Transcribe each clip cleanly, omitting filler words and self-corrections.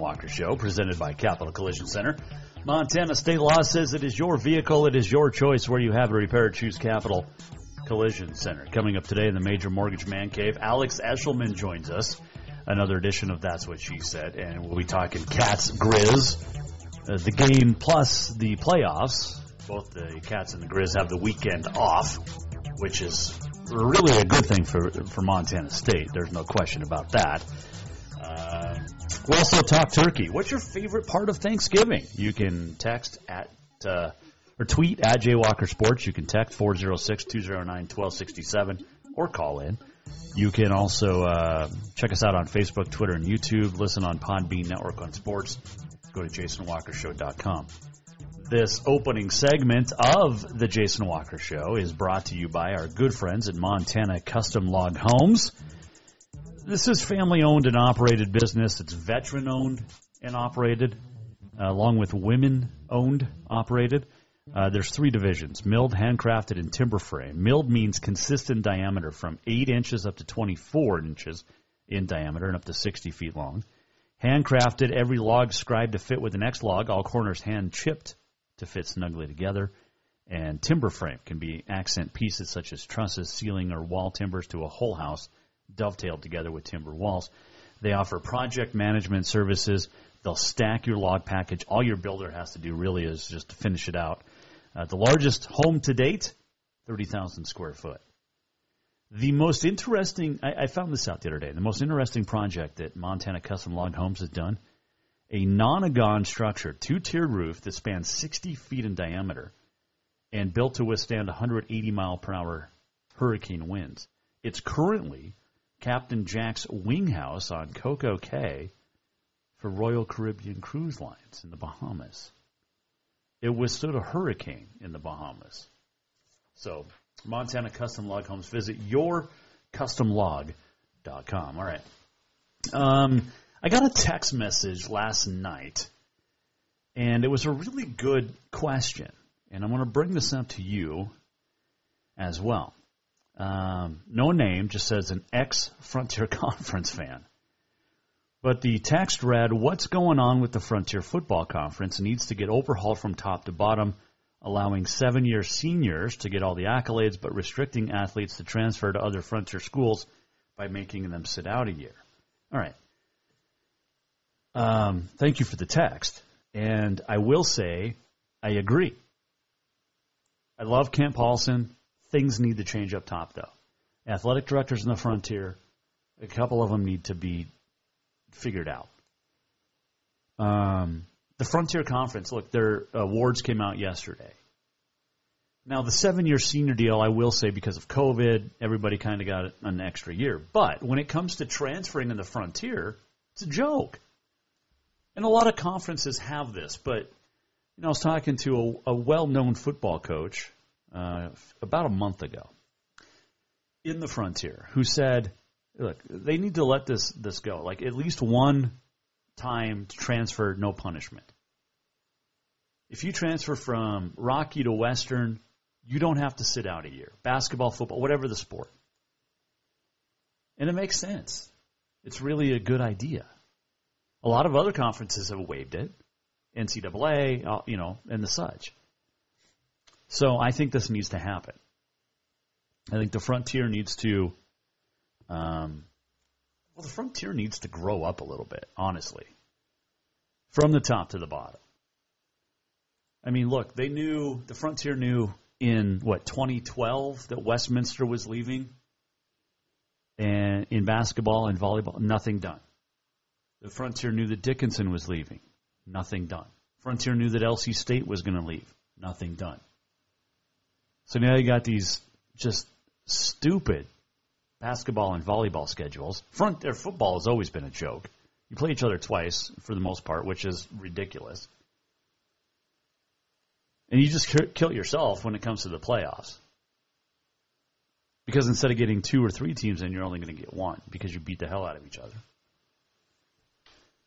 Walker Show, presented by Capital Collision Center. Montana state law says it is your vehicle, it is your choice where you have a repair. Choose Capital Collision Center. Coming up today in the Major Mortgage Man Cave, Alex Eshelman joins us. Another edition of That's What She Said, and we'll be talking Cats Grizz, the game plus the playoffs. Both the Cats and the Grizz have the weekend off, which is really a good thing for Montana State. There's no question about that. We'll also talk turkey. What's your favorite part of Thanksgiving? You can text at or tweet at JWalkerSports. You can text 406-209-1267 or call in. You can also check us out on Facebook, Twitter, and YouTube. Listen on Podbean Network on Sports. Go to JasonWalkerShow.com. This opening segment of the Jason Walker Show is brought to you by our good friends at Montana Custom Log Homes. This is family-owned and operated business. It's veteran-owned and operated, along with women-owned, operated. There's three divisions, milled, handcrafted, and timber frame. Milled means consistent diameter from 8 inches up to 24 inches in diameter and up to 60 feet long. Handcrafted, every log scribed to fit with the next log, all corners hand-chipped to fit snugly together. And timber frame can be accent pieces such as trusses, ceiling, or wall timbers to a whole house, dovetailed together with timber walls. They offer project management services. They'll stack your log package. All your builder has to do really is just to finish it out. The largest home to date, 30,000 square foot. The most interesting, I found this out the other day, the most interesting project that Montana Custom Log Homes has done, a nonagon structure, two-tiered roof that spans 60 feet in diameter and built to withstand 180-mile-per-hour hurricane winds. It's currently Captain Jack's Wing House on Coco Cay for Royal Caribbean Cruise Lines in the Bahamas. It withstood a hurricane in the Bahamas. So, Montana Custom Log Homes. Visit yourcustomlog.com. All right. I got a text message last night, and it was a really good question. And I'm going to bring this up to you as well. No name, just says an ex-Frontier Conference fan. But the text read, what's going on with the Frontier Football Conference? Needs to get overhauled from top to bottom, allowing 7-year seniors to get all the accolades, but restricting athletes to transfer to other Frontier schools by making them sit out a year. All right. Thank you for the text. And I will say, I agree. I love Kent Paulson. Things need to change up top, though. Athletic directors in the Frontier, a couple of them need to be figured out. The Frontier Conference, look, their awards came out yesterday. Now, the 7-year senior deal, I will say because of COVID, everybody kind of got an extra year. But when it comes to transferring in the Frontier, it's a joke. And a lot of conferences have this. But you know, I was talking to a well-known football coach about a month ago in the Frontier who said, look, they need to let this go. Like, at least one time to transfer, no punishment. If you transfer from Rocky to Western, you don't have to sit out a year. Basketball, football, whatever the sport. And it makes sense. It's really a good idea. A lot of other conferences have waived it. NCAA, you know, and the such. So I think this needs to happen. I think the Frontier needs to Well, the Frontier needs to grow up a little bit, honestly, from the top to the bottom. I mean, look, they knew, the Frontier knew in, 2012 that Westminster was leaving, and in basketball and volleyball, nothing done. The Frontier knew that Dickinson was leaving, nothing done. Frontier knew that LC State was going to leave, nothing done. So now you got these just stupid basketball and volleyball schedules. Frontier football has always been a joke. You play each other twice for the most part, which is ridiculous. And you just kill yourself when it comes to the playoffs. Because instead of getting two or three teams in, you're only going to get one because you beat the hell out of each other.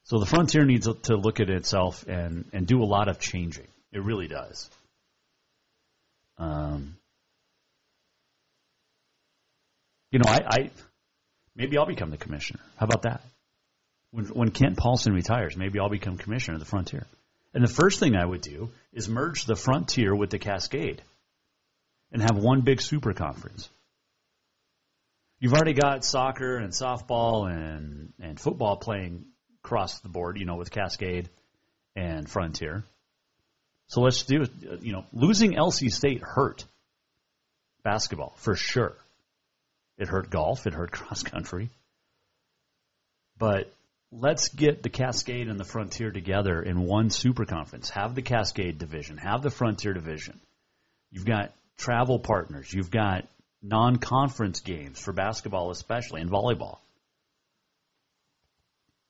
So the Frontier needs to look at itself and do a lot of changing. It really does. I maybe I'll become the commissioner. How about that? When Kent Paulson retires, maybe I'll become commissioner of the Frontier. And the first thing I would do is merge the Frontier with the Cascade and have one big super conference. You've already got soccer and softball and football playing across the board, with Cascade and Frontier. So let's do, losing LC State hurt basketball for sure. It hurt golf. It hurt cross country. But let's get the Cascade and the Frontier together in one super conference. Have the Cascade division. Have the Frontier division. You've got travel partners. You've got non-conference games for basketball especially and volleyball.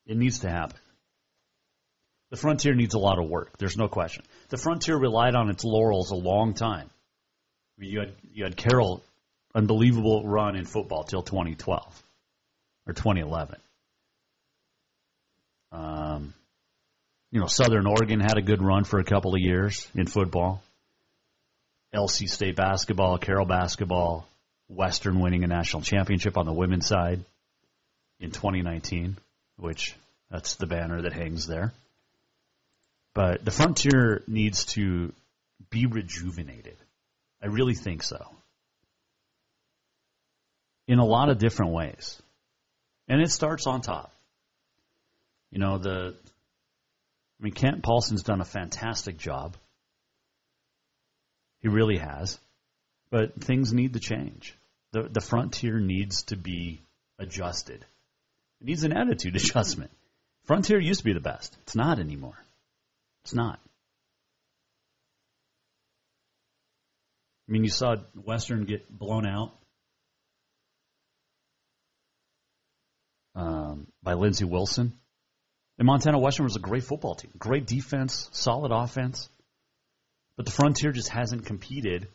It needs to happen. The Frontier needs a lot of work. There's no question. The Frontier relied on its laurels a long time. You had Carroll, unbelievable run in football till 2012 or 2011. Southern Oregon had a good run for a couple of years in football. LC State basketball, Carroll basketball, Western winning a national championship on the women's side in 2019, which that's the banner that hangs there. But the Frontier needs to be rejuvenated. I really think so. In a lot of different ways. And it starts on top. Kent Paulson's done a fantastic job. He really has. But things need to change. The Frontier needs to be adjusted. It needs an attitude adjustment. Frontier used to be the best. It's not anymore. It's not. You saw Western get blown out by Lindsey Wilson. And Montana Western was a great football team. Great defense, solid offense. But the Frontier just hasn't competed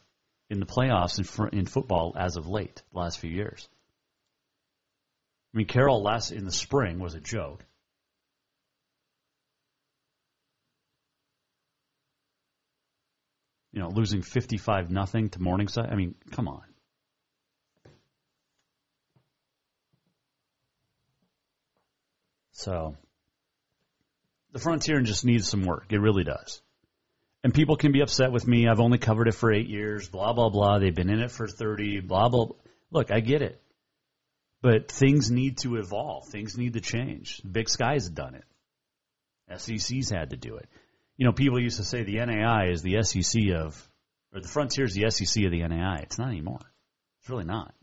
in the playoffs in football as of late, the last few years. Carroll last in the spring was a joke. Losing 55-0 to Morningside. Come on. So, the Frontier just needs some work. It really does. And people can be upset with me. I've only covered it for 8 years, blah, blah, blah. They've been in it for 30, blah, blah, blah. Look, I get it. But things need to evolve. Things need to change. Big Sky's done it. SEC's had to do it. People used to say the NAI is the SEC of, or the Frontier is the SEC of the NAI. It's not anymore. It's really not.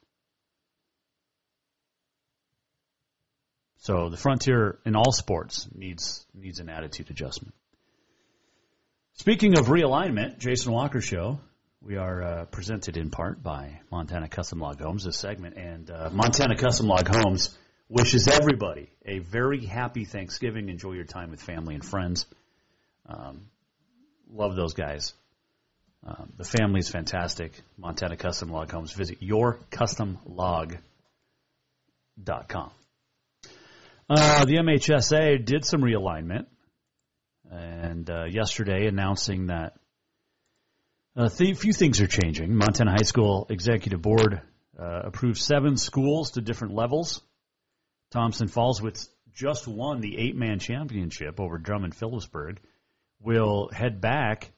So the Frontier in all sports needs an attitude adjustment. Speaking of realignment, Jason Walker Show, we are presented in part by Montana Custom Log Homes, this segment, and Montana Custom Log Homes wishes everybody a very happy Thanksgiving. Enjoy your time with family and friends. Love those guys. The family is fantastic. Montana Custom Log Homes. Visit yourcustomlog.com. The MHSA did some realignment, and yesterday announcing that a few things are changing. Montana High School Executive Board approved 7 schools to different levels. Thompson Falls, which just won the 8-man championship over Drummond Phillipsburg, will head back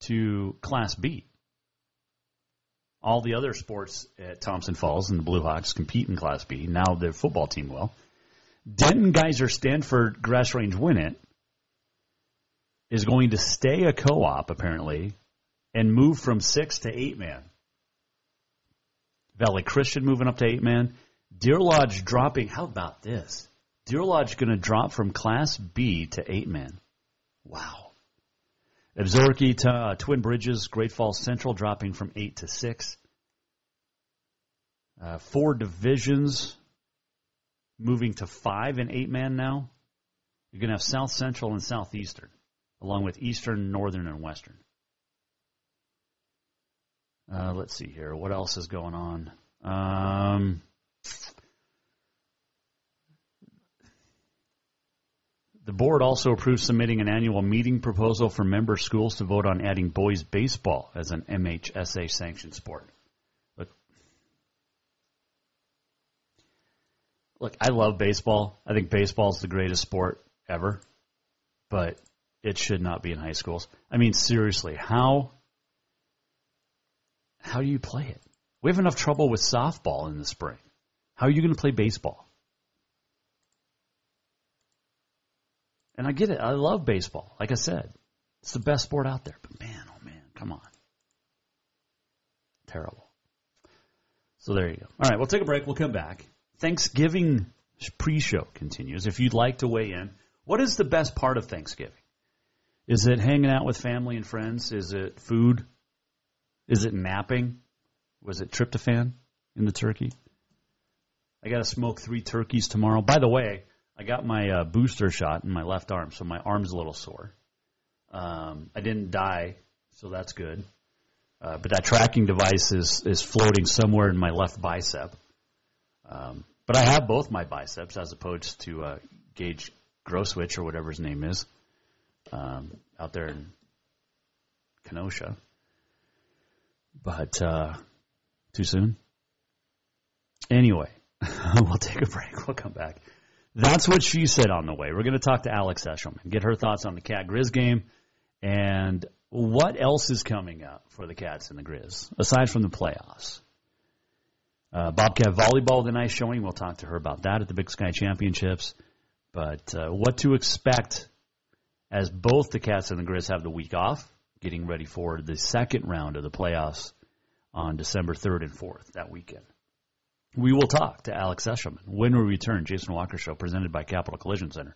to Class B. all the other sports at Thompson Falls and the Blue Hawks compete in Class B. Now their football team will. Denton, Geyser, Stanford, Grass Range win it, is going to stay a co-op, apparently, and move from 6 to 8-man. Valley Christian moving up to 8-man. Deer Lodge dropping. How about this? Deer Lodge going to drop from Class B to 8-man. Wow. Absarki to Twin Bridges, Great Falls Central dropping from 8 to 6. Four divisions moving to 5 and 8-man now. You're going to have South Central and Southeastern, along with Eastern, Northern, and Western. Let's see here. What else is going on? The board also approved submitting an annual meeting proposal for member schools to vote on adding boys baseball as an MHSA sanctioned sport. Look, I love baseball. I think baseball is the greatest sport ever, but it should not be in high schools. I mean, seriously, how do you play it? We have enough trouble with softball in the spring. How are you going to play baseball? And I get it. I love baseball. Like I said, it's the best sport out there. But man, oh man, come on. Terrible. So there you go. All right, we'll take a break. We'll come back. Thanksgiving pre-show continues. If you'd like to weigh in, what is the best part of Thanksgiving? Is it hanging out with family and friends? Is it food? Is it napping? Was it tryptophan in the turkey? I got to smoke 3 turkeys tomorrow. By the way, I got my booster shot in my left arm, so my arm's a little sore. I didn't die, so that's good. But that tracking device is floating somewhere in my left bicep. But I have both my biceps as opposed to Gage Groswich or whatever his name is out there in Kenosha. But too soon? Anyway, we'll take a break. We'll come back. That's what she said on the way. We're going to talk to Alex Eshelman, get her thoughts on the Cat Grizz game and what else is coming up for the Cats and the Grizz, aside from the playoffs. Bobcat volleyball, the nice showing. We'll talk to her about that at the Big Sky Championships. But what to expect as both the Cats and the Grizz have the week off, getting ready for the second round of the playoffs on December 3rd and 4th that weekend. We will talk to Alex Eshelman when we return. Jason Walker Show, presented by Capital Collision Center.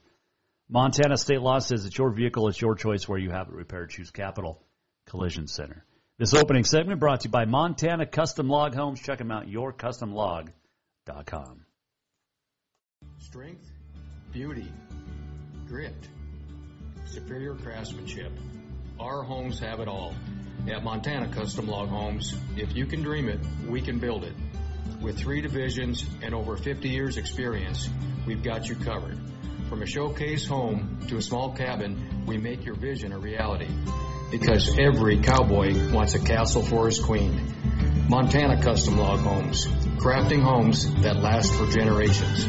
Montana State law says it's your vehicle, it's your choice where you have it repaired. Choose Capital Collision Center. This opening segment brought to you by Montana Custom Log Homes. Check them out, yourcustomlog.com. Strength, beauty, grit, superior craftsmanship. Our homes have it all. At Montana Custom Log Homes, if you can dream it, we can build it. With 3 divisions and over 50 years experience, we've got you covered. From a showcase home to a small cabin, we make your vision a reality. Because every cowboy wants a castle for his queen. Montana Custom Log Homes, crafting homes that last for generations.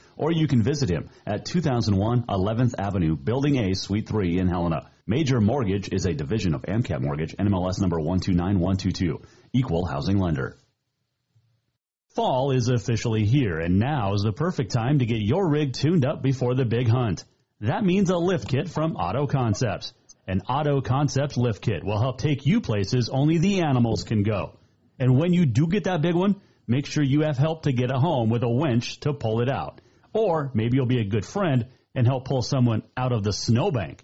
or you can visit him at 2001 11th Avenue, Building A, Suite 3 in Helena. Major Mortgage is a division of AMCAP Mortgage, NMLS number 129122, equal housing lender. Fall is officially here, and now is the perfect time to get your rig tuned up before the big hunt. That means a lift kit from Auto Concepts. An Auto Concepts lift kit will help take you places only the animals can go. And when you do get that big one, make sure you have help to get it home with a winch to pull it out. Or maybe you'll be a good friend and help pull someone out of the snowbank.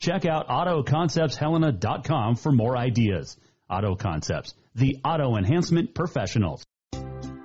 Check out AutoConceptsHelena.com for more ideas. Auto Concepts, the auto enhancement professionals.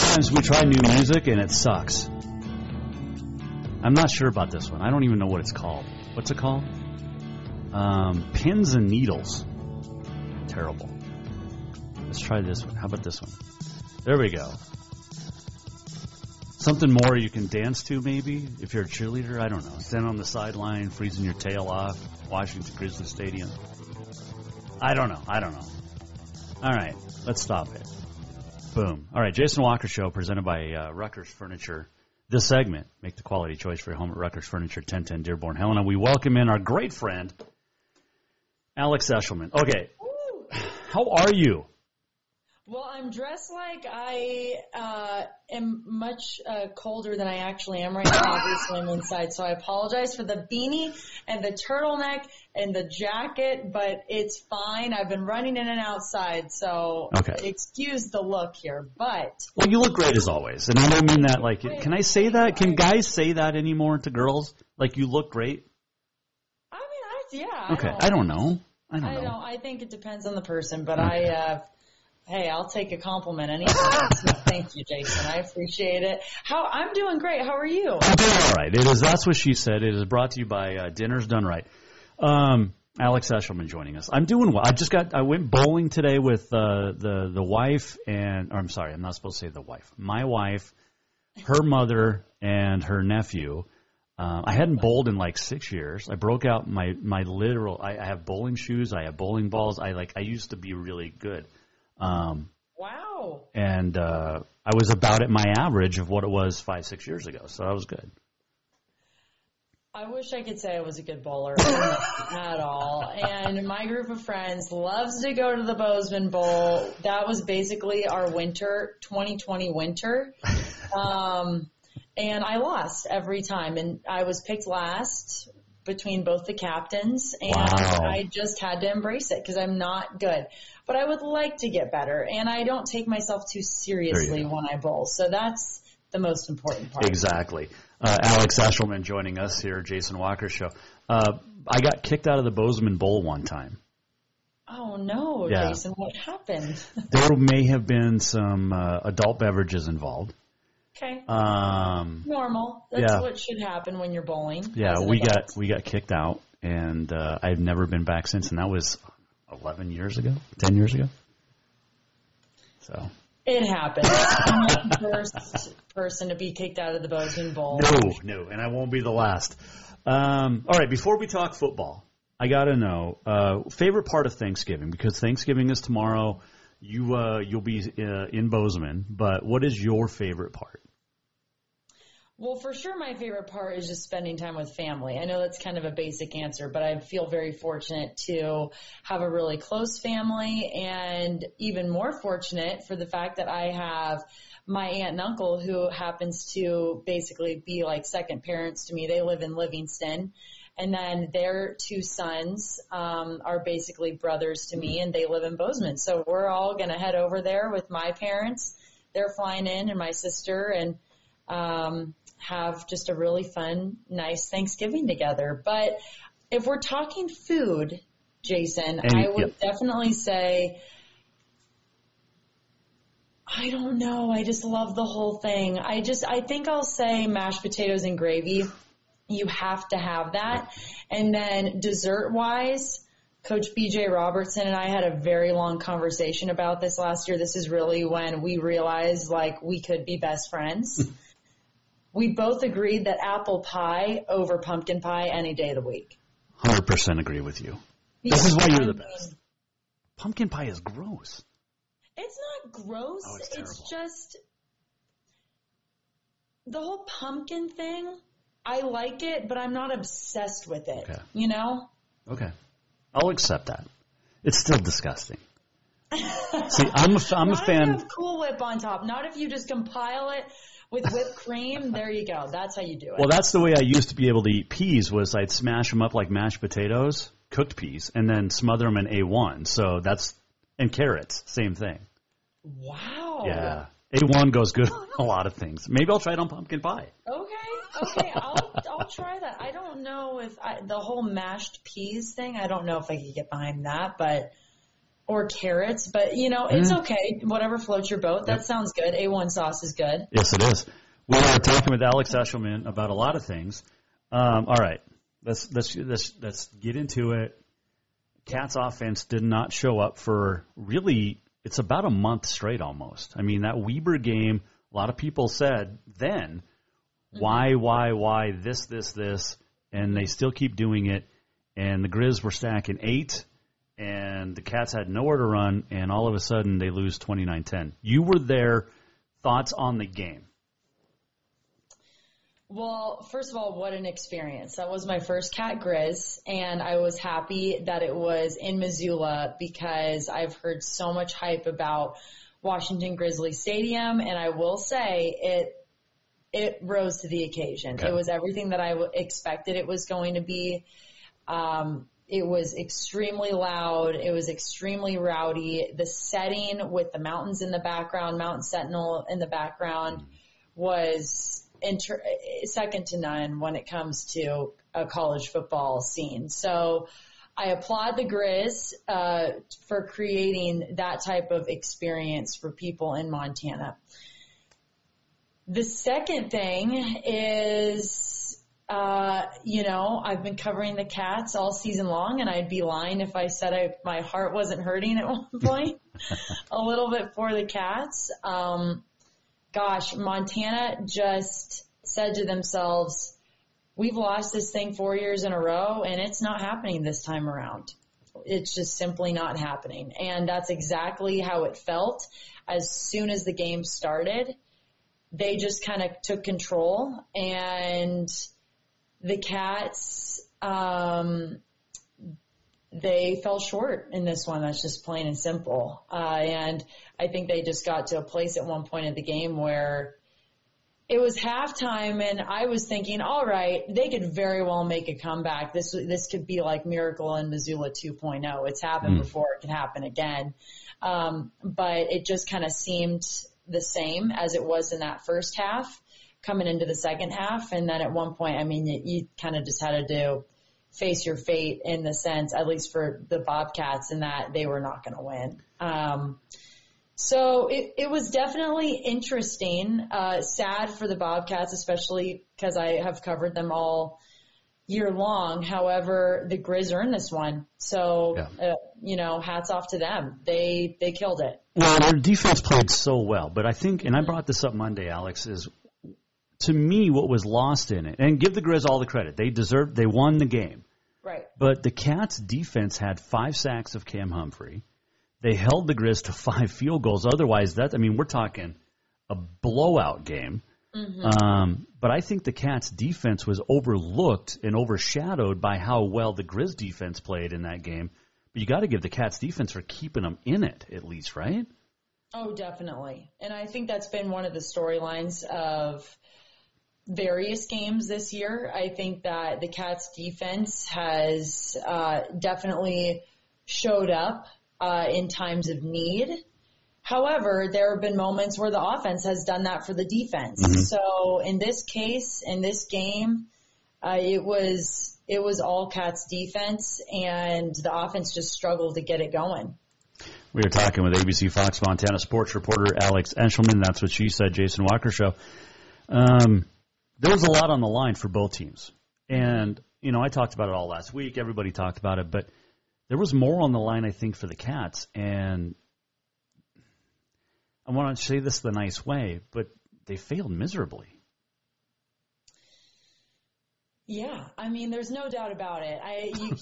Sometimes we try new music and it sucks. I'm not sure about this one. I don't even know what it's called. What's it called? Pins and Needles. Terrible. Let's try this one. How about this one? There we go. Something more you can dance to, maybe, if you're a cheerleader. I don't know. Stand on the sideline, freezing your tail off, Washington Grizzlies Stadium. I don't know. All right, let's stop it. Boom. All right, Jason Walker Show, presented by Rucker's Furniture. This segment, make the quality choice for your home at Rucker's Furniture, 1010 Dearborn, Helena. We welcome in our great friend, Alex Eshelman. Okay, how are you? Well, I'm dressed like I am much colder than I actually am right now. Obviously, I'm inside, so I apologize for the beanie and the turtleneck and the jacket, but it's fine. I've been running in and outside, so Okay. Excuse the look here. But well, you look great as always, and I don't mean that like. Can I say that? Can guys say that anymore to girls? Like you look great. I mean, yeah. Okay, I don't know. I think it depends on the person, but okay. Hey, I'll take a compliment anytime. Thank you, Jason. I appreciate it. I'm doing great. How are you? I'm doing all right. That's what she said. It is brought to you by Dinner's Done Right. Alex Eshelman joining us. I'm doing well. I went bowling today with the wife and – I'm sorry, I'm not supposed to say the wife. My wife, her mother, and her nephew. I hadn't bowled in like 6 years. I broke out my literal – I have bowling shoes. I have bowling balls. I used to be really good. Wow. And I was about at my average of what it was 5-6 years ago, so that was good. I wish I could say I was a good bowler at all. And my group of friends loves to go to the Bozeman Bowl. That was basically our winter, 2020 winter. And I lost every time, and I was picked last between both the captains, and I just had to embrace it because I'm not good. But I would like to get better, and I don't take myself too seriously when I bowl. So that's the most important part. Exactly. Alex Eshelman joining us here, Jason Walker Show. I got kicked out of the Bozeman Bowl one time. Oh, no, yeah. Jason. What happened? There may have been some adult beverages involved. Okay. Normal. That's what should happen when you're bowling. Yeah, we got kicked out, and I've never been back since, and that was – 11 years ago? 10 years ago? So it happened. I'm not the first person to be kicked out of the Bozeman Bowl. No, and I won't be the last. All right, before we talk football, I got to know, favorite part of Thanksgiving, because Thanksgiving is tomorrow. You'll be in Bozeman, but what is your favorite part? Well, for sure my favorite part is just spending time with family. I know that's kind of a basic answer, but I feel very fortunate to have a really close family, and even more fortunate for the fact that I have my aunt and uncle who happens to basically be like second parents to me. They live in Livingston, and then their two sons are basically brothers to me, and they live in Bozeman. So we're all going to head over there with my parents. They're flying in, and my sister, and have just a really fun, nice Thanksgiving together. But if we're talking food, Jason, I would definitely say, I don't know. I just love the whole thing. I think I'll say mashed potatoes and gravy. You have to have that. And then dessert-wise, Coach BJ Robertson and I had a very long conversation about this last year. This is really when we realized, like, we could be best friends. we both agreed that apple pie over pumpkin pie any day of the week. 100% agree with you. Yeah. This is why you're the best. Pumpkin pie is gross. It's not gross. Oh, it's terrible. It's just the whole pumpkin thing. I like it, but I'm not obsessed with it. Okay. You know? Okay. I'll accept that. It's still disgusting. See, I'm a fan. Not if you have Cool Whip on top. Not if you just compile it with whipped cream. There you go. That's how you do it. Well, that's the way I used to be able to eat peas was I'd smash them up like mashed potatoes, cooked peas, and then smother them in A1. So that's – and carrots, same thing. Wow. Yeah. A1 goes good on a lot of things. Maybe I'll try it on pumpkin pie. Okay. I'll try that. I don't know if the whole mashed peas thing, I don't know if I could get behind that, but – or carrots, but, you know, it's okay. Whatever floats your boat. That sounds good. A1 sauce is good. Yes, it is. We are talking with Alex Eshelman about a lot of things. All right. Let's get into it. Cats offense did not show up for really, it's about a month straight almost. I mean, that Weber game, a lot of people said then, why, this, and they still keep doing it. And the Grizz were stacking 8. And the Cats had nowhere to run, and all of a sudden they lose 29-10. You were there. Thoughts on the game? Well, first of all, what an experience. That was my first Cat Grizz, and I was happy that it was in Missoula because I've heard so much hype about Washington Grizzly Stadium, and I will say it rose to the occasion. Okay. It was everything that I expected it was going to be. It was extremely loud. It was extremely rowdy. The setting with the mountains in the background, Mount Sentinel in the background, was second to none when it comes to a college football scene. So I applaud the Grizz for creating that type of experience for people in Montana. The second thing is, you know, I've been covering the Cats all season long, and I'd be lying if I said my heart wasn't hurting at one point a little bit for the Cats. Gosh, Montana just said to themselves, we've lost this thing 4 years in a row, and it's not happening this time around. It's just simply not happening. And that's exactly how it felt as soon as the game started. They just kind of took control, and the Cats, they fell short in this one. That's just plain and simple. And I think they just got to a place at one point in the game where it was halftime, and I was thinking, all right, they could very well make a comeback. This could be like Miracle in Missoula 2.0. It's happened before. It can happen again. But it just kind of seemed the same as it was in that first half, coming into the second half. And then at one point, I mean, you kind of just had to face your fate in the sense, at least for the Bobcats, in that they were not going to win. So it was definitely interesting, sad for the Bobcats, especially because I have covered them all year long. However, the Grizz earned this one. So, you know, hats off to them. They killed it. Well, their defense played so well. But I think, and I brought this up Monday, Alex, is to me, what was lost in it, and give the Grizz all the credit. They won the game. Right. But the Cats' defense had 5 sacks of Cam Humphrey. They held the Grizz to 5 field goals. Otherwise, we're talking a blowout game. Mm-hmm. But I think the Cats' defense was overlooked and overshadowed by how well the Grizz defense played in that game. But you got to give the Cats' defense for keeping them in it, at least, right? Oh, definitely. And I think that's been one of the storylines of various games this year. I think that the Cats defense has definitely showed up in times of need. However, there have been moments where the offense has done that for the defense. Mm-hmm. So in this case, in this game, it was all Cats defense, and the offense just struggled to get it going. We are talking with ABC Fox Montana sports reporter Alex Eshelman. That's what she said, Jason Walker Show. There was a lot on the line for both teams. And, you know, I talked about it all last week. Everybody talked about it. But there was more on the line, I think, for the Cats. And I want to say this the nice way, but they failed miserably. Yeah, I mean, there's no doubt about it.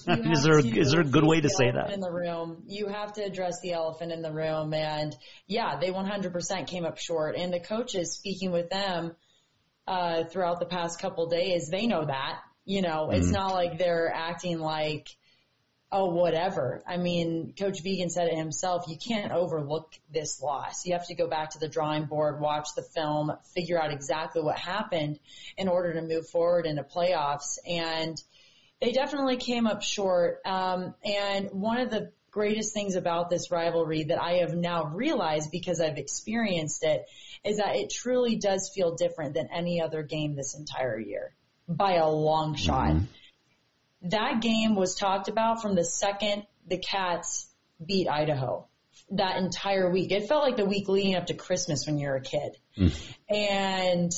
Is there a good way to say that? In the room, you have to address the elephant in the room, and yeah, they 100% came up short. And the coaches speaking with them throughout the past couple days, they know that. You know, it's not like they're acting like, oh, whatever. I mean, Coach Vegan said it himself, you can't overlook this loss. You have to go back to the drawing board, watch the film, figure out exactly what happened in order to move forward into playoffs. And they definitely came up short. And one of the greatest things about this rivalry that I have now realized because I've experienced it is that it truly does feel different than any other game this entire year by a long shot. Mm-hmm. That game was talked about from the second the Cats beat Idaho that entire week. It felt like the week leading up to Christmas when you're a kid. And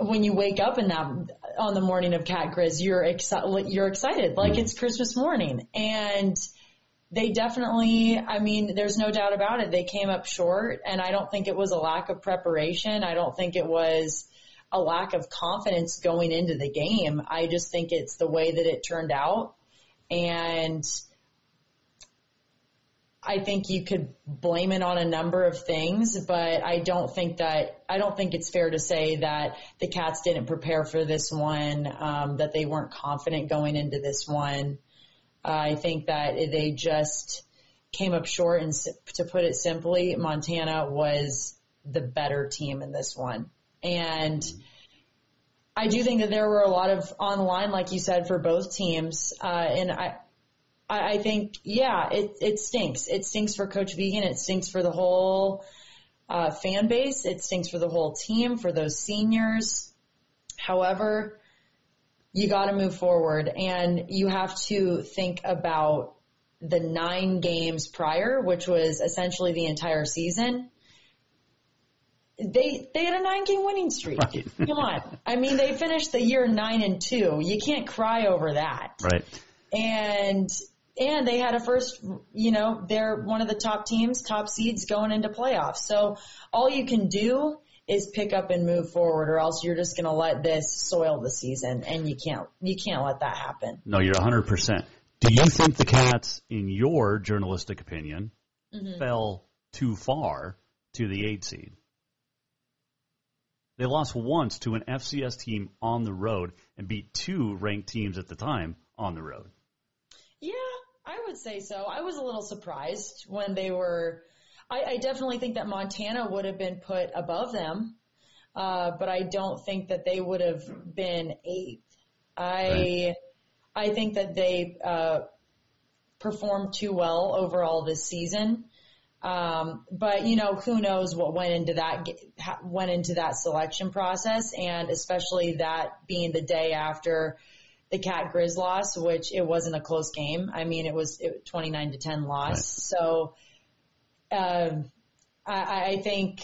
when you wake up in that on the morning of Cat Grizz, you're excited like it's Christmas morning. And they definitely, I mean, there's no doubt about it. They came up short, and I don't think it was a lack of preparation. I don't think it was a lack of confidence going into the game. I just think it's the way that it turned out. And I think you could blame it on a number of things, but I don't think it's fair to say that the Cats didn't prepare for this one, that they weren't confident going into this one. I think that they just came up short, and to put it simply, Montana was the better team in this one. And I do think that there were a lot of online, like you said, for both teams. And I think, yeah, it stinks. It stinks for Coach Vegan. It stinks for the whole fan base. It stinks for the whole team, for those seniors. However, you got to move forward, and you have to think about the 9 games prior, which was essentially the entire season. They had a 9-game winning streak. Right. Come on. I mean, they finished the year 9-2. You can't cry over that. Right. And they had a first, you know, they're one of the top teams, top seeds going into playoffs. So all you can do is pick up and move forward, or else you're just going to let this soil the season, and you can't let that happen. No, you're 100%. Do you think the Cats, in your journalistic opinion, fell too far to the 8 seed? They lost once to an FCS team on the road and beat 2 ranked teams at the time on the road. Yeah, I would say so. I was a little surprised when they were – I definitely think that Montana would have been put above them, but I don't think that they would have been 8th. I think that they performed too well overall this season. But you know, who knows what went into that selection process, and especially that being the day after the Cat Grizz loss, which it wasn't a close game. I mean, it was 29-10 loss. Right. So, I think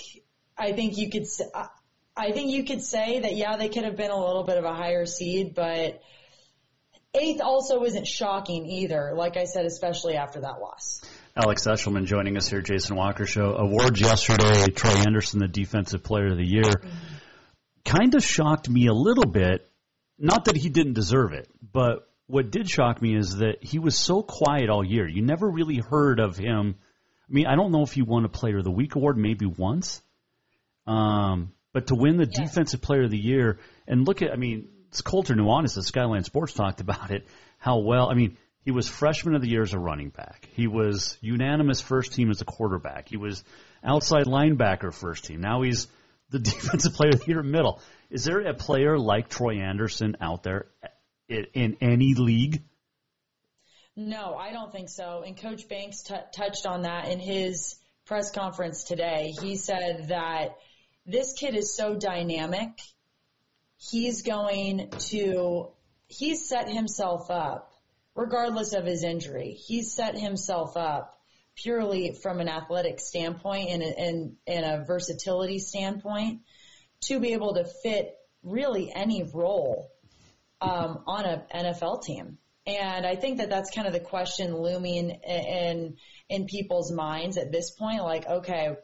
you could say that, yeah, they could have been a little bit of a higher seed, but 8th also isn't shocking either. Like I said, especially after that loss. Alex Eshelman joining us here, Jason Walker Show. Awards yesterday, Troy Anderson, the Defensive Player of the Year. Kind of shocked me a little bit. Not that he didn't deserve it, but what did shock me is that he was so quiet all year. You never really heard of him. I mean, I don't know if he won a Player of the Week award, maybe once. But to win the Defensive Player of the Year, and look at, I mean, it's Colter Nuanez of Skyline Sports talked about it, how well, I mean, he was freshman of the year as a running back. He was unanimous first team as a quarterback. He was outside linebacker first team. Now he's the defensive player of the year middle. Is there a player like Troy Anderson out there in any league? No, I don't think so. And Coach Banks touched on that in his press conference today. He said that this kid is so dynamic. He's set himself up. Regardless of his injury, he's set himself up purely from an athletic standpoint and a versatility standpoint to be able to fit really any role on an NFL team. And I think that that's kind of the question looming in people's minds at this point, like, okay,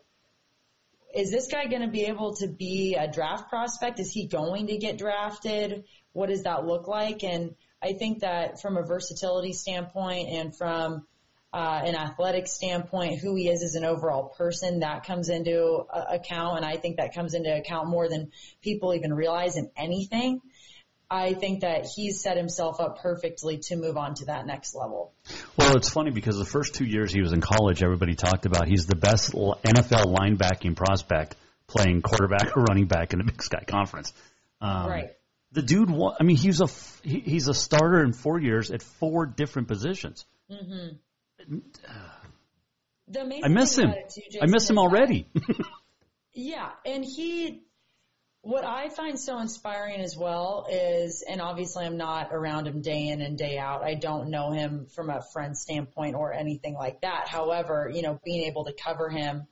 is this guy going to be able to be a draft prospect? Is he going to get drafted? what does that look like? And I think that from a versatility standpoint and from an athletic standpoint, who he is as an overall person, that comes into account, and I think that comes into account more than people even realize in anything. I think that he's set himself up perfectly to move on to that next level. Well, it's funny because the first 2 years he was in college, everybody talked about he's the best NFL linebacking prospect playing quarterback or running back in the Big Sky Conference. Right. The dude, I mean, he's a starter in 4 years at four different positions. Mm-hmm. I miss him. I miss him already. Yeah, and what I find so inspiring as well is, and obviously I'm not around him day in and day out. I don't know him from a friend standpoint or anything like that. However, you know, being able to cover him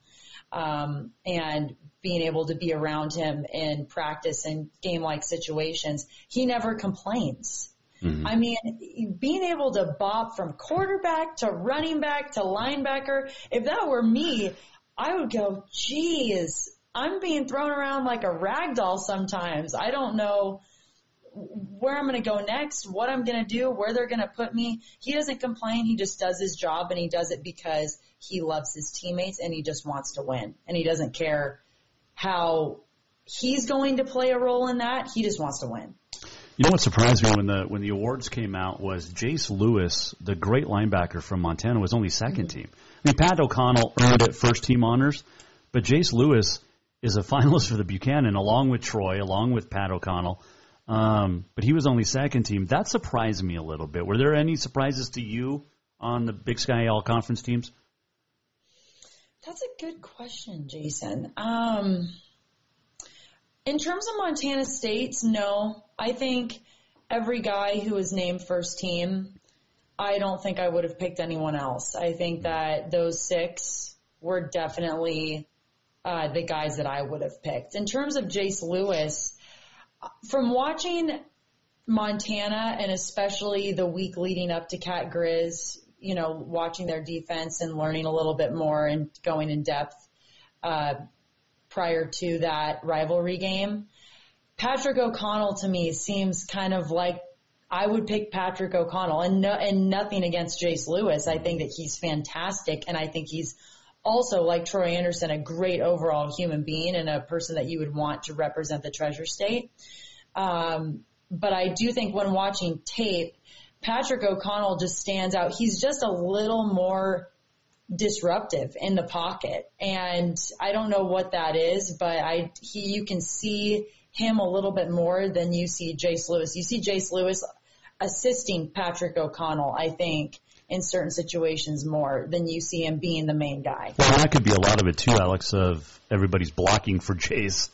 and being able to be around him in practice and game-like situations, he never complains. Mm-hmm. I mean, being able to bop from quarterback to running back to linebacker, if that were me, I would go, geez, I'm being thrown around like a rag doll sometimes. I don't know where I'm going to go next, what I'm going to do, where they're going to put me. He doesn't complain. He just does his job, and he does it because he loves his teammates, and he just wants to win, and he doesn't care how he's going to play a role in that. He just wants to win. You know what surprised me when the awards came out was Jace Lewis, the great linebacker from Montana, was only second team. I mean, Pat O'Connell earned it first team honors, but Jace Lewis is a finalist for the Buchanan along with Troy, along with Pat O'Connell, but he was only second team. That surprised me a little bit. Were there any surprises to you on the Big Sky All-Conference teams? That's a good question, Jason. In terms of Montana State's, no. I think every guy who was named first team, I don't think I would have picked anyone else. I think that those six were definitely the guys that I would have picked. In terms of Jace Lewis, from watching Montana and especially the week leading up to Cat Grizz, you know, watching their defense and learning a little bit more and going in depth prior to that rivalry game, Patrick O'Connell to me seems kind of like I would pick Patrick O'Connell, and nothing against Jace Lewis. I think that he's fantastic, and I think he's also, like Troy Anderson, a great overall human being and a person that you would want to represent the Treasure State. But I do think when watching tape, Patrick O'Connell just stands out. He's just a little more disruptive in the pocket, and I don't know what that is, but you can see him a little bit more than you see Jace Lewis. You see Jace Lewis assisting Patrick O'Connell, I think, in certain situations more than you see him being the main guy. Well, that could be a lot of it too, Alex, of everybody's blocking for Jace,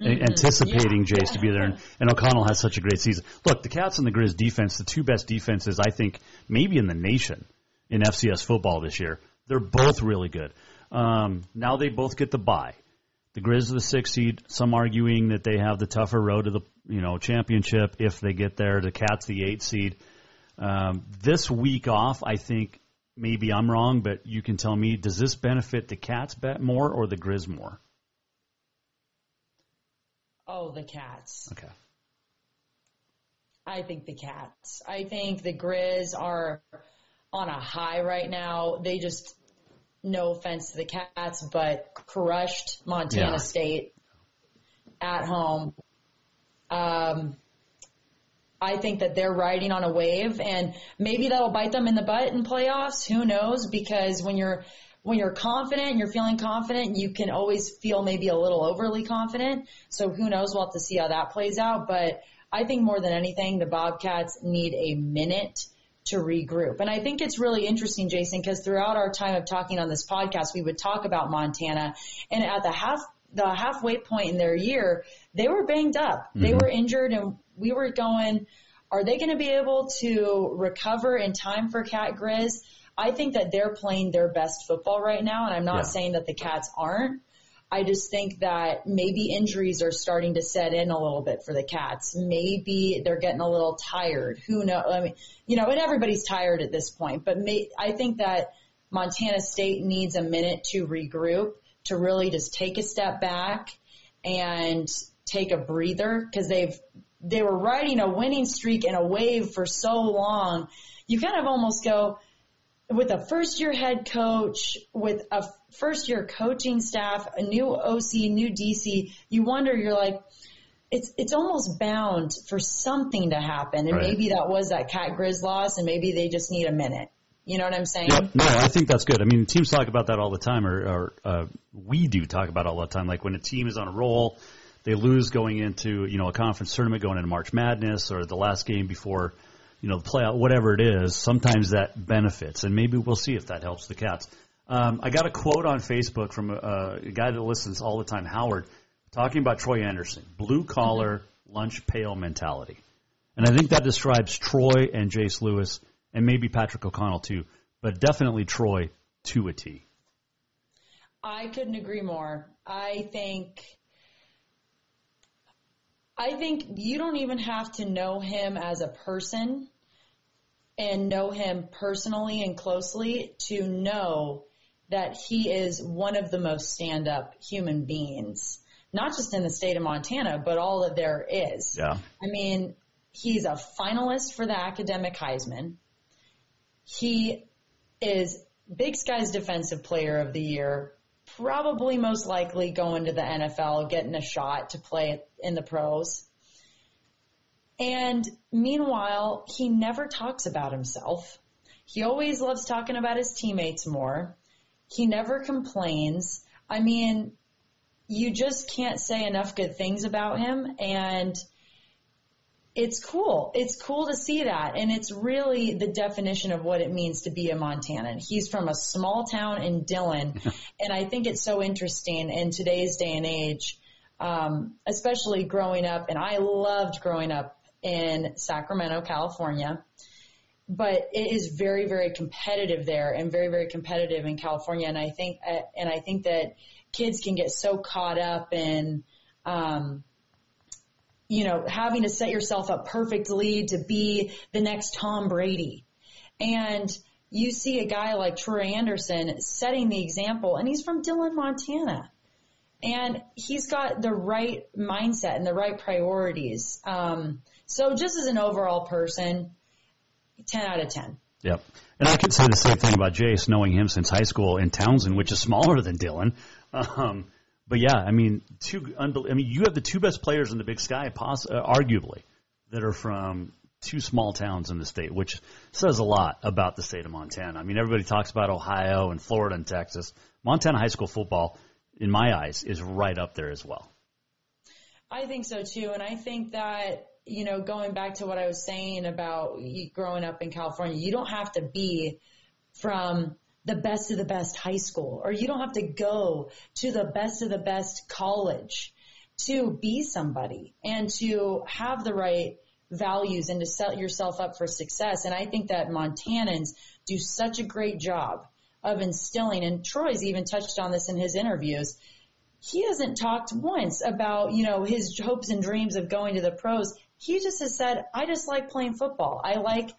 anticipating Jace to be there, and O'Connell has such a great season. Look, the Cats and the Grizz defense, the two best defenses I think maybe in the nation in FCS football this year. They're both really good. Now they both get the bye. The Grizz are the 6th seed. Some arguing that they have the tougher road to the championship if they get there. The Cats the 8th seed. This week off, I think maybe I'm wrong, but you can tell me. Does this benefit the Cats bet more or the Grizz more? Oh, the Cats. Okay. I think the Cats. I think the Grizz are on a high right now. They just, no offense to the Cats, but crushed Montana State at home. I think that they're riding on a wave, and maybe that'll bite them in the butt in playoffs. Who knows? Because when you're confident and you're feeling confident, you can always feel maybe a little overly confident. So who knows? We'll have to see how that plays out. But I think more than anything, the Bobcats need a minute to regroup. And I think it's really interesting, Jason, because throughout our time of talking on this podcast, we would talk about Montana, and at the halfway point in their year, they were banged up. Mm-hmm. They were injured, and we were going, are they going to be able to recover in time for Cat Grizz? I think that they're playing their best football right now, and I'm not saying that the Cats aren't. I just think that maybe injuries are starting to set in a little bit for the Cats. Maybe they're getting a little tired. Who knows? I mean, and everybody's tired at this point. But I think that Montana State needs a minute to regroup, to really just take a step back and take a breather, because they've they were riding a winning streak and a wave for so long, you kind of almost go, with a first-year head coach, with a first-year coaching staff, a new OC, new DC, you wonder, you're like, it's almost bound for something to happen. And maybe that was that Cat Grizz loss, and maybe they just need a minute. You know what I'm saying? Yep. No, I think that's good. I mean, teams talk about that all the time, or we do talk about it all the time. Like when a team is on a roll, they lose going into, you know, a conference tournament, going into March Madness, or the last game before, you know, the playoff, whatever it is, sometimes that benefits. And maybe we'll see if that helps the Cats. I got a quote on Facebook from a guy that listens all the time, Howard, talking about Troy Anderson, blue-collar, lunch-pail mentality. And I think that describes Troy and Jace Lewis, and maybe Patrick O'Connell too, but definitely Troy to a T. I couldn't agree more. I think you don't even have to know him as a person and know him personally and closely to know that he is one of the most stand-up human beings, not just in the state of Montana, but all that there is. Yeah. I mean, he's a finalist for the academic Heisman. He is Big Sky's Defensive Player of the Year, probably most likely going to the NFL, getting a shot to play in the pros. And meanwhile, he never talks about himself. He always loves talking about his teammates more. He never complains. I mean, you just can't say enough good things about him, and it's cool. It's cool to see that, and it's really the definition of what it means to be a Montanan. He's from a small town in Dillon, and I think it's so interesting in today's day and age, especially growing up, and I loved growing up in Sacramento, California, but it is very, very competitive there and very, very competitive in California, and I think that kids can get so caught up in you know, having to set yourself up perfectly to be the next Tom Brady. And you see a guy like Troy Anderson setting the example, and he's from Dillon, Montana. And he's got the right mindset and the right priorities. So just as an overall person, 10 out of 10. Yep. And I could say the same thing about Jace, knowing him since high school in Townsend, which is smaller than Dillon. But, yeah, I mean, you have the two best players in the Big Sky, arguably, that are from two small towns in the state, which says a lot about the state of Montana. I mean, everybody talks about Ohio and Florida and Texas. Montana high school football, in my eyes, is right up there as well. I think so, too, and I think that, you know, going back to what I was saying about growing up in California, you don't have to be from the best of the best high school, or you don't have to go to the best of the best college to be somebody and to have the right values and to set yourself up for success. And I think that Montanans do such a great job of instilling, and Troy's even touched on this in his interviews, he hasn't talked once about, you know, his hopes and dreams of going to the pros. He just has said, I just like playing football. I like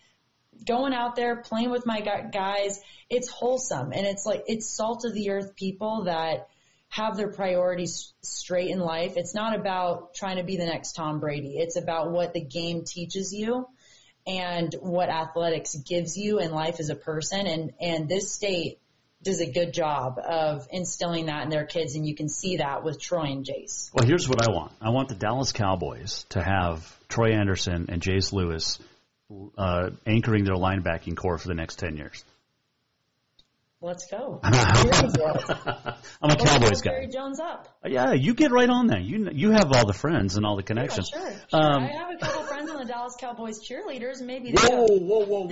going out there, playing with my guys. It's wholesome, and it's like it's salt-of-the-earth people that have their priorities straight in life. It's not about trying to be the next Tom Brady. It's about what the game teaches you and what athletics gives you in life as a person, and this state does a good job of instilling that in their kids, and you can see that with Troy and Jace. Well, here's what I want. I want the Dallas Cowboys to have Troy Anderson and Jace Lewis anchoring their linebacking core for the next 10 years. Let's go. I'm a Cowboys guy. Barry Jones up. Yeah, you get right on there. You have all the friends and all the connections. Yeah, sure. I have a couple friends on the Dallas Cowboys cheerleaders. Maybe Whoa.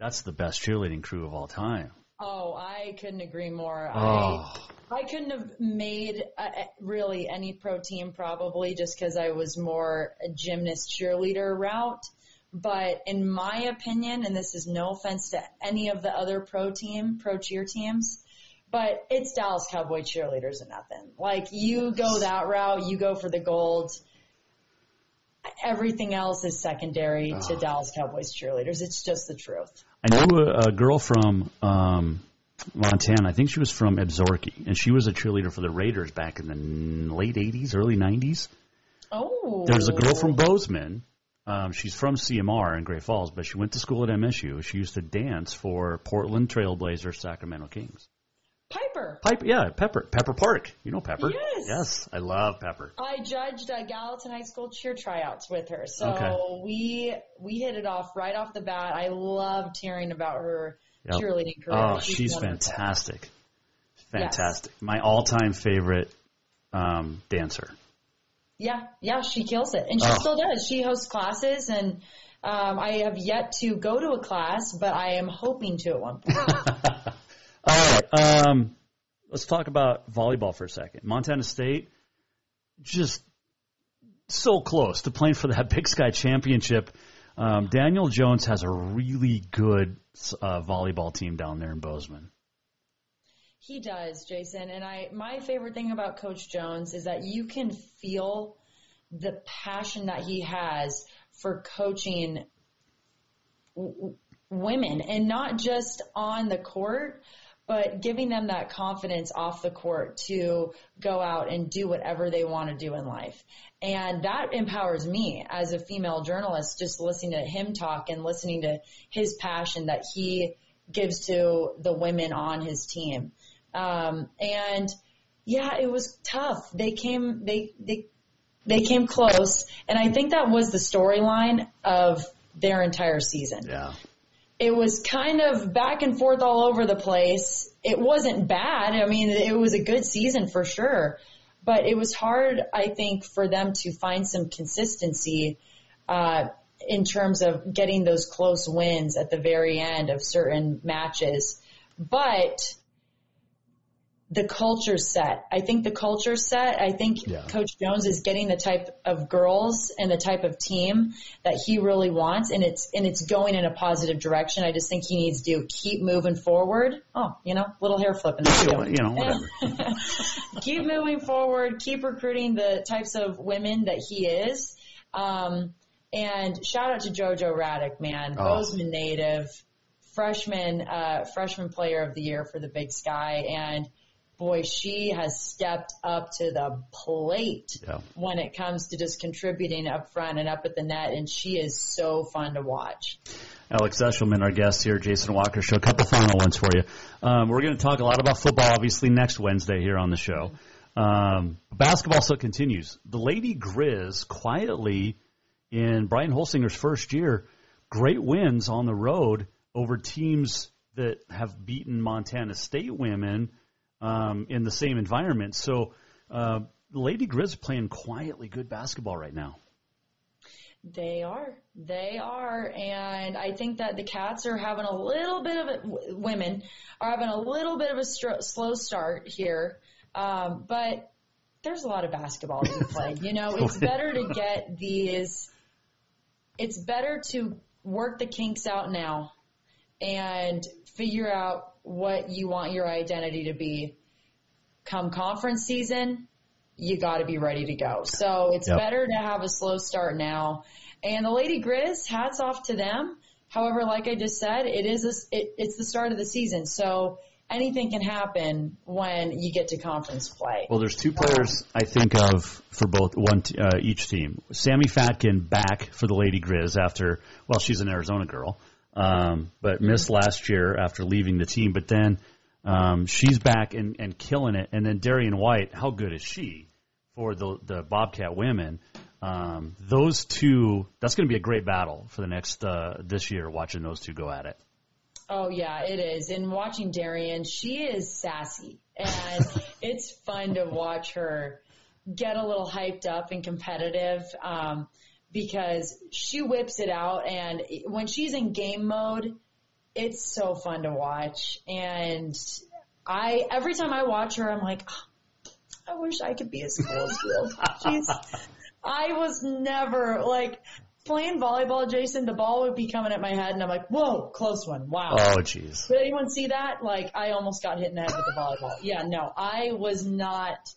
That's the best cheerleading crew of all time. Oh, I couldn't agree more. Oh. I couldn't have made really any pro team probably just because I was more a gymnast cheerleader route. But in my opinion, and this is no offense to any of the other pro cheer teams, but it's Dallas Cowboy cheerleaders or nothing. Like you go that route, you go for the gold. Everything else is secondary to Dallas Cowboys cheerleaders. It's just the truth. I knew a girl from Montana. I think she was from Absorke, and she was a cheerleader for the Raiders back in the late 80s, early 90s. Oh. There's a girl from Bozeman. She's from CMR in Great Falls, but she went to school at MSU. She used to dance for Portland Trailblazers, Sacramento Kings. Piper, yeah, Pepper Park. You know Pepper. Yes, I love Pepper. I judged Gallatin High School cheer tryouts with her, so we hit it off right off the bat. I loved hearing about her cheerleading career. Oh, she's fantastic, fantastic. Yes. My all-time favorite dancer. Yeah, she kills it, and she still does. She hosts classes, and I have yet to go to a class, but I am hoping to at one point. All right, let's talk about volleyball for a second. Montana State, just so close to playing for that Big Sky championship. Daniel Jones has a really good volleyball team down there in Bozeman. He does, Jason. And my favorite thing about Coach Jones is that you can feel the passion that he has for coaching women, and not just on the court, but giving them that confidence off the court to go out and do whatever they want to do in life. And that empowers me as a female journalist, just listening to him talk and listening to his passion that he gives to the women on his team. It was tough. They came close. And I think that was the storyline of their entire season. Yeah. It was kind of back and forth all over the place. It wasn't bad. I mean, it was a good season for sure. But it was hard, I think, for them to find some consistency in terms of getting those close wins at the very end of certain matches. But the culture set. I think Coach Jones is getting the type of girls and the type of team that he really wants, and it's going in a positive direction. I just think he needs to keep moving forward. Oh, little hair flipping. Whatever. Keep moving forward, keep recruiting the types of women that he is. And shout out to JoJo Raddick, man, Bozeman native, freshman player of the year for the Big Sky, and boy, she has stepped up to the plate when it comes to just contributing up front and up at the net, and she is so fun to watch. Alex Eshelman, our guest here, Jason Walker Show. A couple final ones for you. We're going to talk a lot about football, obviously, next Wednesday here on the show. Basketball still continues. The Lady Grizz quietly, in Brian Holsinger's first year, great wins on the road over teams that have beaten Montana State women in the same environment. So Lady Grizz playing quietly good basketball right now. They are. And I think that the Cats are having a little bit of – women are having a little bit of a slow start here. But there's a lot of basketball to be played. It's better to work the kinks out now and figure out what you want your identity to be. Come conference season, you got to be ready to go. So it's better to have a slow start now. And the Lady Grizz, hats off to them. However, like I just said, it's the start of the season. So anything can happen when you get to conference play. Well, there's two players I think of for both each team. Sammy Fatkin back for the Lady Grizz after, well, she's an Arizona girl. But missed last year after leaving the team. But then she's back and killing it. And then Darian White, how good is she for the Bobcat women? Those two, that's going to be a great battle for the next this year, watching those two go at it. Oh, yeah, it is. And watching Darian, she is sassy. And it's fun to watch her get a little hyped up and competitive. Because she whips it out, and when she's in game mode, it's so fun to watch. And every time I watch her, I'm like, I wish I could be as cool as you. I was never, playing volleyball, Jason, the ball would be coming at my head, and I'm like, whoa, close one, wow. Oh, jeez. Did anyone see that? I almost got hit in the head with the volleyball. Yeah, no, I was not.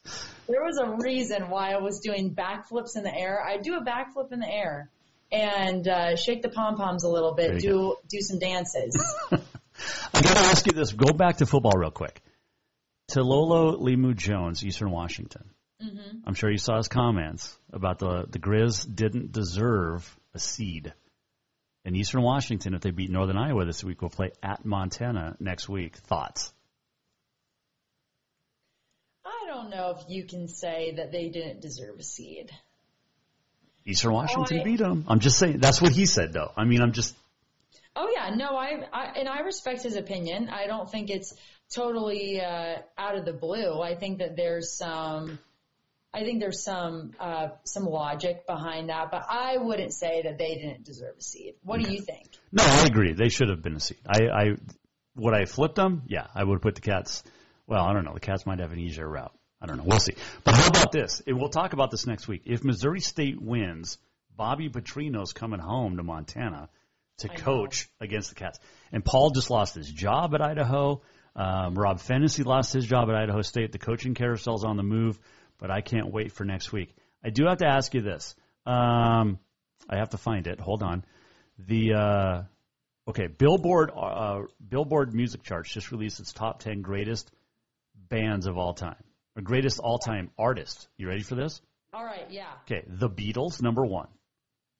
There was a reason why I was doing backflips in the air. I do a backflip in the air and shake the pom-poms a little bit, do some dances. I got to ask you this. Go back to football real quick. Talolo Limu Jones, Eastern Washington. Mm-hmm. I'm sure you saw his comments about the Grizz didn't deserve a seed. And Eastern Washington, if they beat Northern Iowa this week, will play at Montana next week. Thoughts? I don't know if you can say that they didn't deserve a seed. Eastern Washington beat them. I'm just saying. That's what he said, though. I mean, I'm just... Oh, yeah. No, I respect his opinion. I don't think it's totally out of the blue. I think that there's some... I think there's some logic behind that, but I wouldn't say that they didn't deserve a seed. What do you think? No, I agree. They should have been a seed. Would I flip them? Yeah, I would put the Cats. Well, I don't know. The Cats might have an easier route. I don't know. We'll see. But how about this? And we'll talk about this next week. If Missouri State wins, Bobby Petrino's coming home to Montana to coach against the Cats. And Paul just lost his job at Idaho. Rob Fennessy lost his job at Idaho State. The coaching carousel's on the move. But I can't wait for next week. I do have to ask you this. I have to find it. Hold on. The Billboard Music Charts just released its top 10 greatest bands of all time, or greatest all-time artists. You ready for this? All right, yeah. Okay, The Beatles, number one.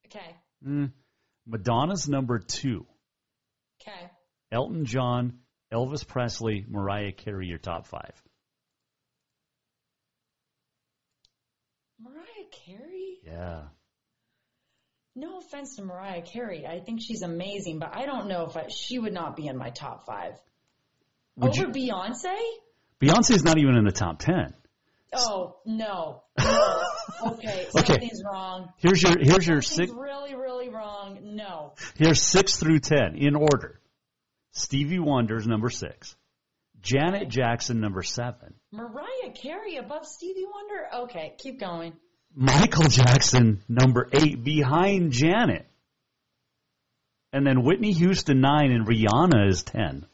Okay. Madonna's number two. Okay. Elton John, Elvis Presley, Mariah Carey, your top five. Mariah Carey? Yeah. No offense to Mariah Carey. I think she's amazing, but I don't know if she would not be in my top five. Over Beyonce? Beyonce's not even in the top 10. Oh, no. Okay, something's wrong. Here's your six. Really, really wrong. No. Here's 6 through 10 in order. Stevie Wonder's number 6. Janet Jackson, number 7. Mariah Carey above Stevie Wonder? Okay, keep going. Michael Jackson, number 8, behind Janet. And then Whitney Houston, 9, and Rihanna is 10.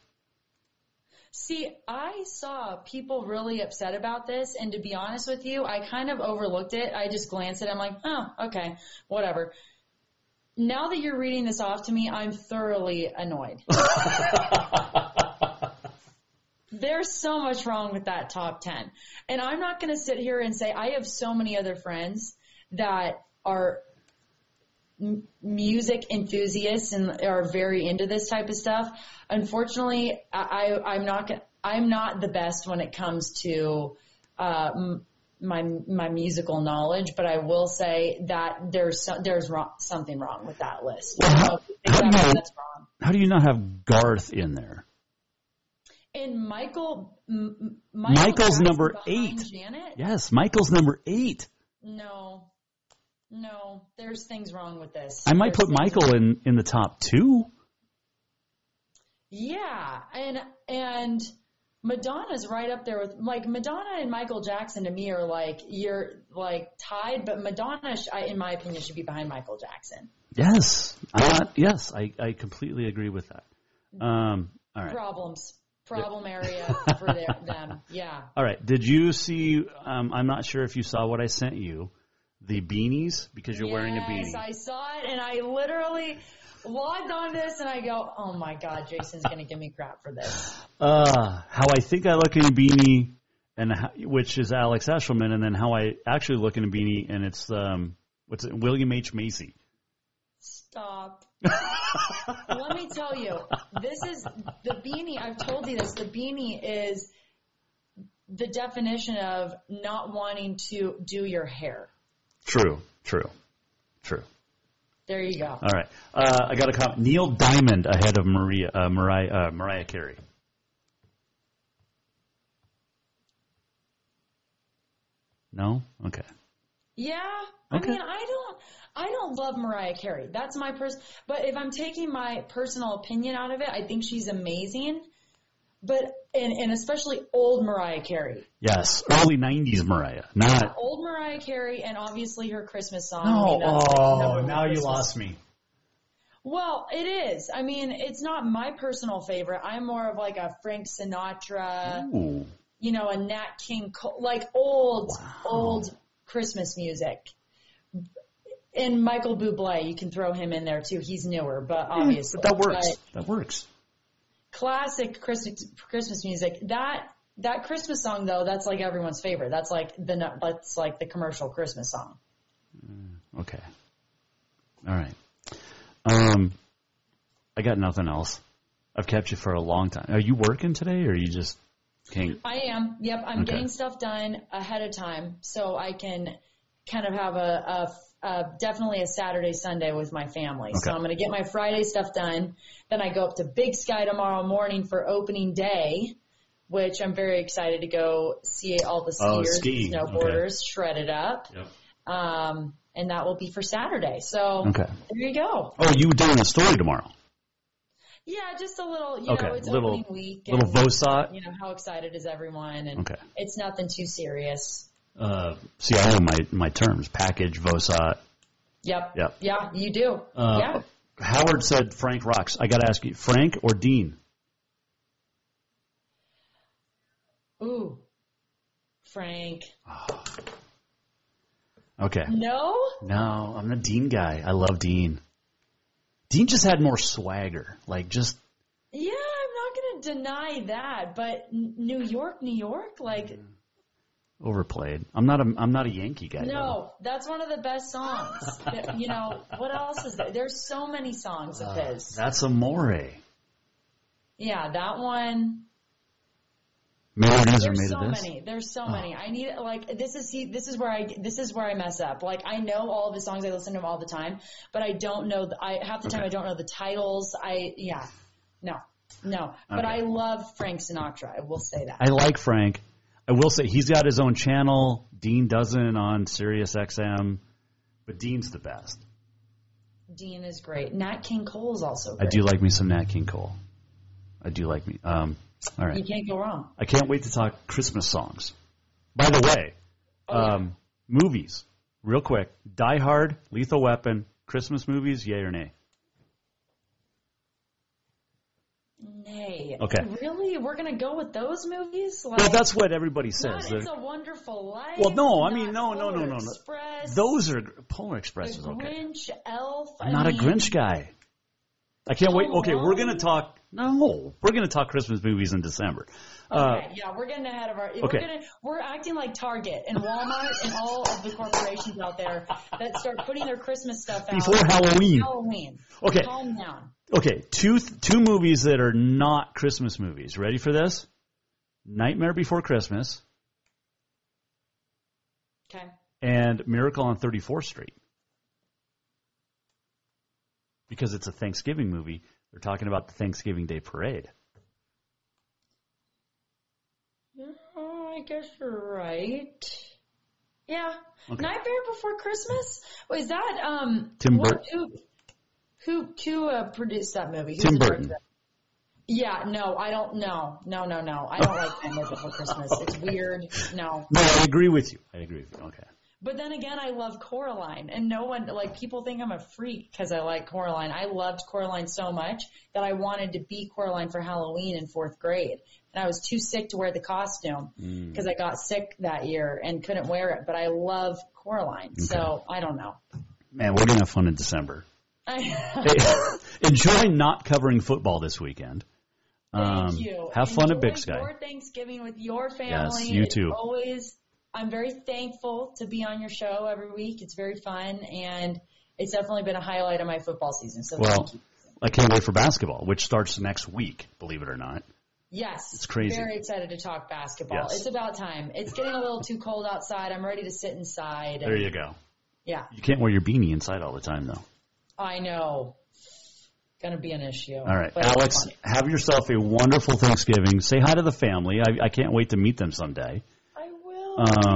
See, I saw people really upset about this, and to be honest with you, I kind of overlooked it. I just glanced at it. I'm like, oh, okay, whatever. Now that you're reading this off to me, I'm thoroughly annoyed. There's so much wrong with that top 10. And I'm not going to sit here and say I have so many other friends that are music enthusiasts and are very into this type of stuff. Unfortunately, I'm not the best when it comes to my musical knowledge, but I will say that there's something wrong with that list. Well, that's wrong. How do you not have Garth in there? And Michael's number 8. Janet? Yes, Michael's number 8. No, there's things wrong with this. I might put Michael in the top 2. Yeah, and Madonna's right up there with Madonna and Michael Jackson to me are tied, but Madonna, in my opinion, should be behind Michael Jackson. Yes, I completely agree with that. All right. Problem area for them, yeah. All right. Did you see, I'm not sure if you saw what I sent you, the beanies, because you're wearing a beanie. Yes, I saw it, and I literally logged on this, and I go, oh, my God, Jason's going to give me crap for this. How I think I look in a beanie, and which is Alex Eshelman, and then how I actually look in a beanie, and it's William H. Macy. Stop. Let me tell you, this is the beanie. I've told you this. The beanie is the definition of not wanting to do your hair. True. There you go. All right. I got a comment. Neil Diamond ahead of Mariah Carey. No? Okay. Yeah. Okay. I mean, I don't love Mariah Carey. That's my but if I'm taking my personal opinion out of it, I think she's amazing. But and especially old Mariah Carey. Yes, early 90s Mariah. Not old Mariah Carey, and obviously her Christmas song. No, now you lost me. Well, it is. I mean, it's not my personal favorite. I'm more of like a Frank Sinatra, a Nat King Cole, like old Christmas music. And Michael Bublé, you can throw him in there, too. He's newer, but obviously. But that works. Classic Christmas music. That That Christmas song, though, that's like everyone's favorite. That's like the commercial Christmas song. Okay. All right. I got nothing else. I've kept you for a long time. Are you working today, or you just can't? I am. Yep, I'm getting stuff done ahead of time, so I can kind of have definitely a Saturday, Sunday with my family. Okay. So I'm going to get my Friday stuff done. Then I go up to Big Sky tomorrow morning for opening day, which I'm very excited to go see all the skiers and snowboarders shred it up. Yep. And that will be for Saturday. So there you go. Oh, you doing a story tomorrow? Yeah, just a little, you know, it's opening week. A little VOSOT. You know, how excited is everyone? And it's nothing too serious. See, I know my terms. Package, VOSOT. Yep. Yeah, you do. Howard said Frank rocks. I got to ask you, Frank or Dean? Ooh, Frank. Oh. Okay. No, I'm the Dean guy. I love Dean. Dean just had more swagger. Yeah, I'm not going to deny that, but New York, overplayed. I'm not a Yankee guy. No, that's one of the best songs. You know, what else is there? There's so many songs of his. That's Amore. Yeah, that one. There's so many. I need this is where I mess up. Like, I know all of his songs. I listen to them all the time, but I don't know. I don't know the titles. But I love Frank Sinatra. I will say that. I like Frank. I will say he's got his own channel. Dean doesn't on Sirius XM, but Dean's the best. Dean is great. Nat King Cole is also great. I do like me some Nat King Cole. All right. You can't go wrong. I can't wait to talk Christmas songs. By the way, movies, real quick. Die Hard, Lethal Weapon, Christmas movies, yay or nay? Nay. Okay. Really? We're going to go with those movies? Well, that's what everybody says. It's a Wonderful Life. Well, no, I mean, no. Express, those are – Polar Express is okay. Grinch, Elf. I'm not a Grinch guy. I can't wait. Okay, we're going to talk – no, we're going to talk Christmas movies in December. Okay, we're getting ahead of our – we're acting like Target and Walmart and all of the corporations out there that start putting their Christmas stuff out. Before Halloween. Okay. Calm down. Okay, two movies that are not Christmas movies. Ready for this? Nightmare Before Christmas. Okay. And Miracle on 34th Street. Because it's a Thanksgiving movie, they're talking about the Thanksgiving Day Parade. Oh, I guess you're right. Yeah. Okay. Nightmare Before Christmas? Is that Tim Burton? Who produced that movie? Who's Tim Burton. Yeah, no, I don't know. No. I don't like Nightmare Before Christmas. It's weird. No, I agree with you. Okay. But then again, I love Coraline, and people think I'm a freak because I like Coraline. I loved Coraline so much that I wanted to be Coraline for Halloween in fourth grade, and I was too sick to wear the costume because I got sick that year and couldn't wear it, but I love Coraline, so I don't know. Man, we're going to have fun in December. Enjoy not covering football this weekend. Thank you. Have fun at Big Sky. Your Thanksgiving with your family. Yes, you too. I'm very thankful to be on your show every week. It's very fun, and it's definitely been a highlight of my football season. So thank you. I can't wait for basketball, which starts next week, believe it or not. Yes. It's crazy. Very excited to talk basketball. Yes. It's about time. It's getting a little too cold outside. I'm ready to sit inside. There you go. Yeah. You can't wear your beanie inside all the time, though. I know. Going to be an issue. All right. Alex, have yourself a wonderful Thanksgiving. Say hi to the family. I can't wait to meet them someday.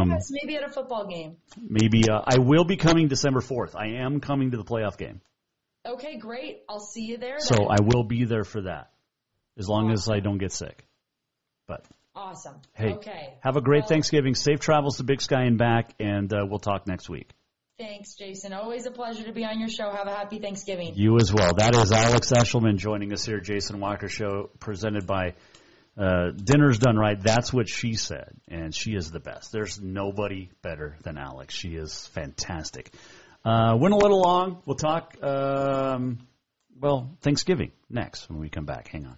Yes, maybe at a football game. Maybe. I will be coming December 4th. I am coming to the playoff game. Okay, great. I'll see you there. So I will be there for that, as long as I don't get sick. But awesome. Hey, have a great Thanksgiving. Safe travels to Big Sky and back, and we'll talk next week. Thanks, Jason. Always a pleasure to be on your show. Have a happy Thanksgiving. You as well. That is Alex Eshelman joining us here, Jason Walker Show, presented by Dinner's Done Right. That's what she said, and she is the best. There's nobody better than Alex. She is fantastic. Went a little long. We'll talk, Thanksgiving next when we come back. Hang on.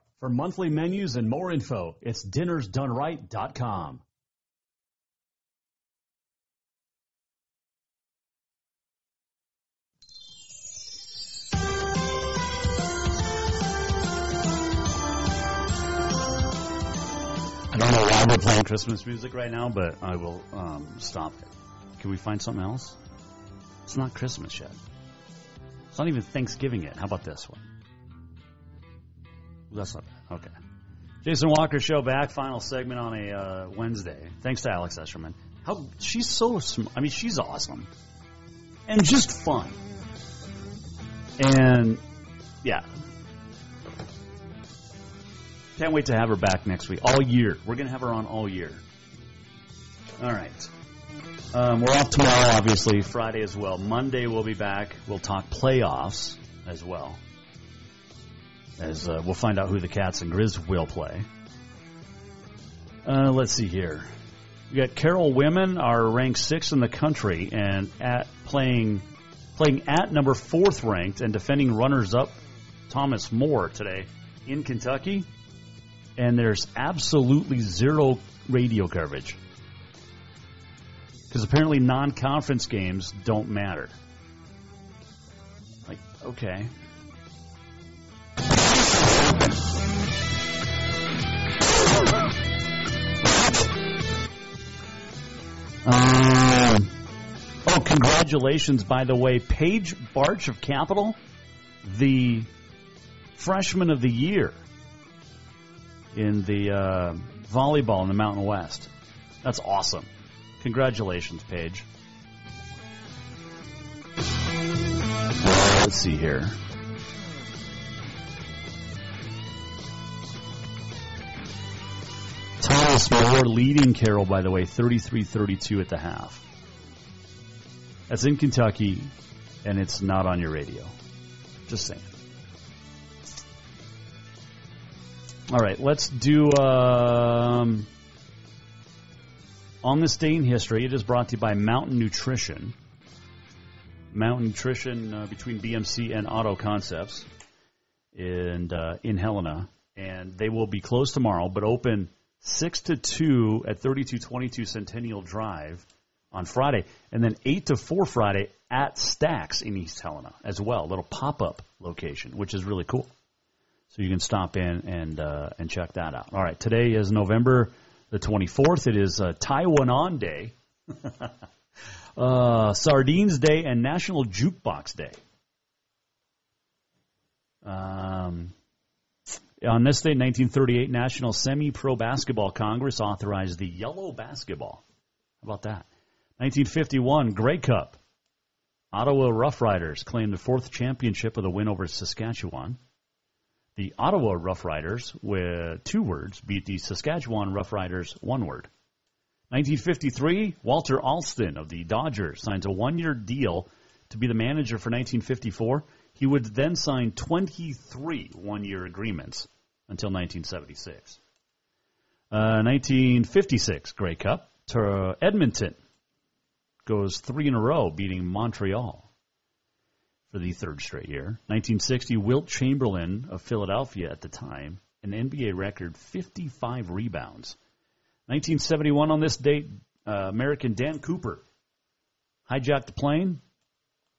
For monthly menus and more info, it's dinnersdoneright.com. I don't know why we're playing Christmas music right now, but I will stop it. Can we find something else? It's not Christmas yet. It's not even Thanksgiving yet. How about this one? That's not bad. Okay. Jason Walker Show back, final segment on a Wednesday. Thanks to Alex Eshelman. She's so smart. I mean, she's awesome. And just fun. And, yeah. Can't wait to have her back next week. All year. We're going to have her on all year. All right. We're off tomorrow, obviously. Friday as well. Monday we'll be back. We'll talk playoffs as well. As we'll find out who the Cats and Grizz will play. Let's see here. We got Carroll women are ranked 6th in the country and at playing at number 4th ranked and defending runners-up Thomas Moore today in Kentucky. And there's absolutely zero radio coverage because apparently non-conference games don't matter. Like, okay. Congratulations, by the way, Paige Barch of Capital, the freshman of the year in the volleyball in the Mountain West. That's awesome. Congratulations, Paige. Let's see here. Thomas Moore leading Carroll, by the way, 33-32 at the half. That's in Kentucky, and it's not on your radio. Just saying. All right, let's do On This Day in History. It is brought to you by Mountain Nutrition. Mountain Nutrition between BMC and Auto Concepts in Helena. And they will be closed tomorrow, but open 6 to 2 at 3222 Centennial Drive on Friday, and then 8 to 4 Friday at Stacks in East Helena as well, a little pop-up location, which is really cool. So you can stop in and check that out. All right, today is November the 24th. It is Taiwanon Day, Sardines Day, and National Jukebox Day. On this day, 1938, National Semi-Pro Basketball Congress authorized the yellow basketball. How about that? 1951, Grey Cup. Ottawa Rough Riders claimed the fourth championship with a win over Saskatchewan. The Ottawa Rough Riders, with two words, beat the Saskatchewan Rough Riders, one word. 1953, Walter Alston of the Dodgers signs a one-year deal to be the manager for 1954. He would then sign 23 one-year agreements until 1976. 1956, Grey Cup. To Edmonton. Goes three in a row, beating Montreal for the third straight year. 1960, Wilt Chamberlain of Philadelphia at the time, an NBA record 55 rebounds. 1971, on this date, American Dan Cooper hijacked a plane,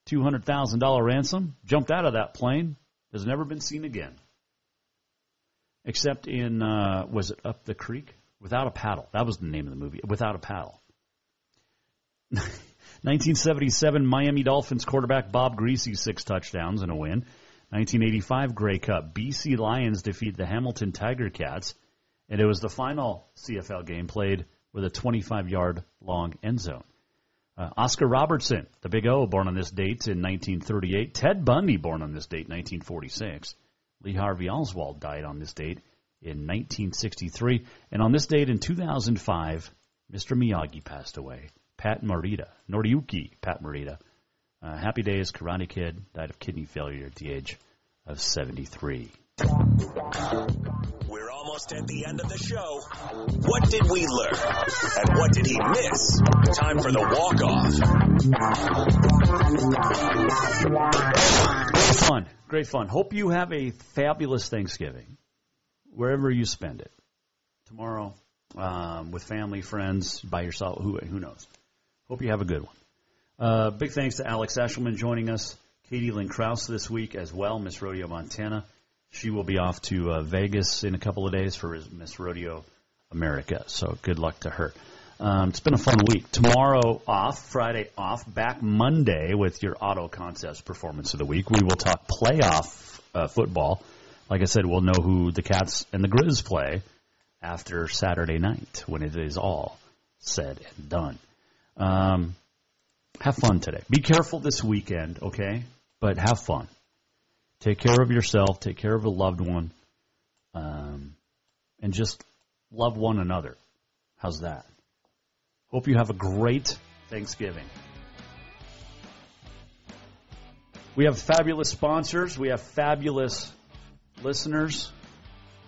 $200,000 ransom, jumped out of that plane, has never been seen again. Except in, was it Up the Creek? Without a Paddle. That was the name of the movie, Without a Paddle. 1977, Miami Dolphins quarterback Bob Greasy, 6 touchdowns and a win. 1985 Grey Cup, BC Lions defeat the Hamilton Tiger Cats, and it was the final CFL game played with a 25-yard long end zone. Oscar Robertson, the Big O, born on this date in 1938. Ted Bundy, born on this date, 1946. Lee Harvey Oswald died on this date in 1963. And on this date in 2005, Mr. Miyagi passed away. Pat Morita, Noriyuki Pat Morita. Happy Days, Karate Kid, died of kidney failure at the age of 73. We're almost at the end of the show. What did we learn? And what did he miss? Time for the walk-off. Great fun. Great fun. Hope you have a fabulous Thanksgiving, wherever you spend it. Tomorrow, with family, friends, by yourself, who knows. Hope you have a good one. Big thanks to Alex Eshelman joining us, Katie Lynn Krause this week as well, Miss Rodeo Montana. She will be off to Vegas in a couple of days for Miss Rodeo America, so good luck to her. It's been a fun week. Tomorrow off, Friday off, back Monday with your auto contest performance of the week. We will talk playoff football. Like I said, we'll know who the Cats and the Grizz play after Saturday night when it is all said and done. Have fun today. Be careful this weekend, okay? But have fun. Take care of yourself. Take care of a loved one. And just love one another. How's that? Hope you have a great Thanksgiving. We have fabulous sponsors. We have fabulous listeners.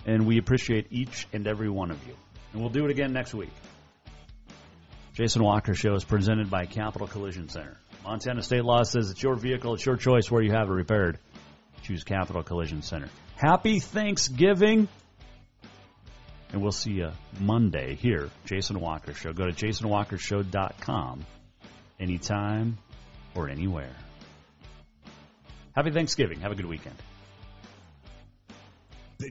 And we appreciate each and every one of you. And we'll do it again next week. Jason Walker Show is presented by Capital Collision Center. Montana State law says it's your vehicle, it's your choice where you have it repaired. Choose Capital Collision Center. Happy Thanksgiving, and we'll see you Monday here, Jason Walker Show. Go to jasonwalkershow.com anytime or anywhere. Happy Thanksgiving. Have a good weekend. The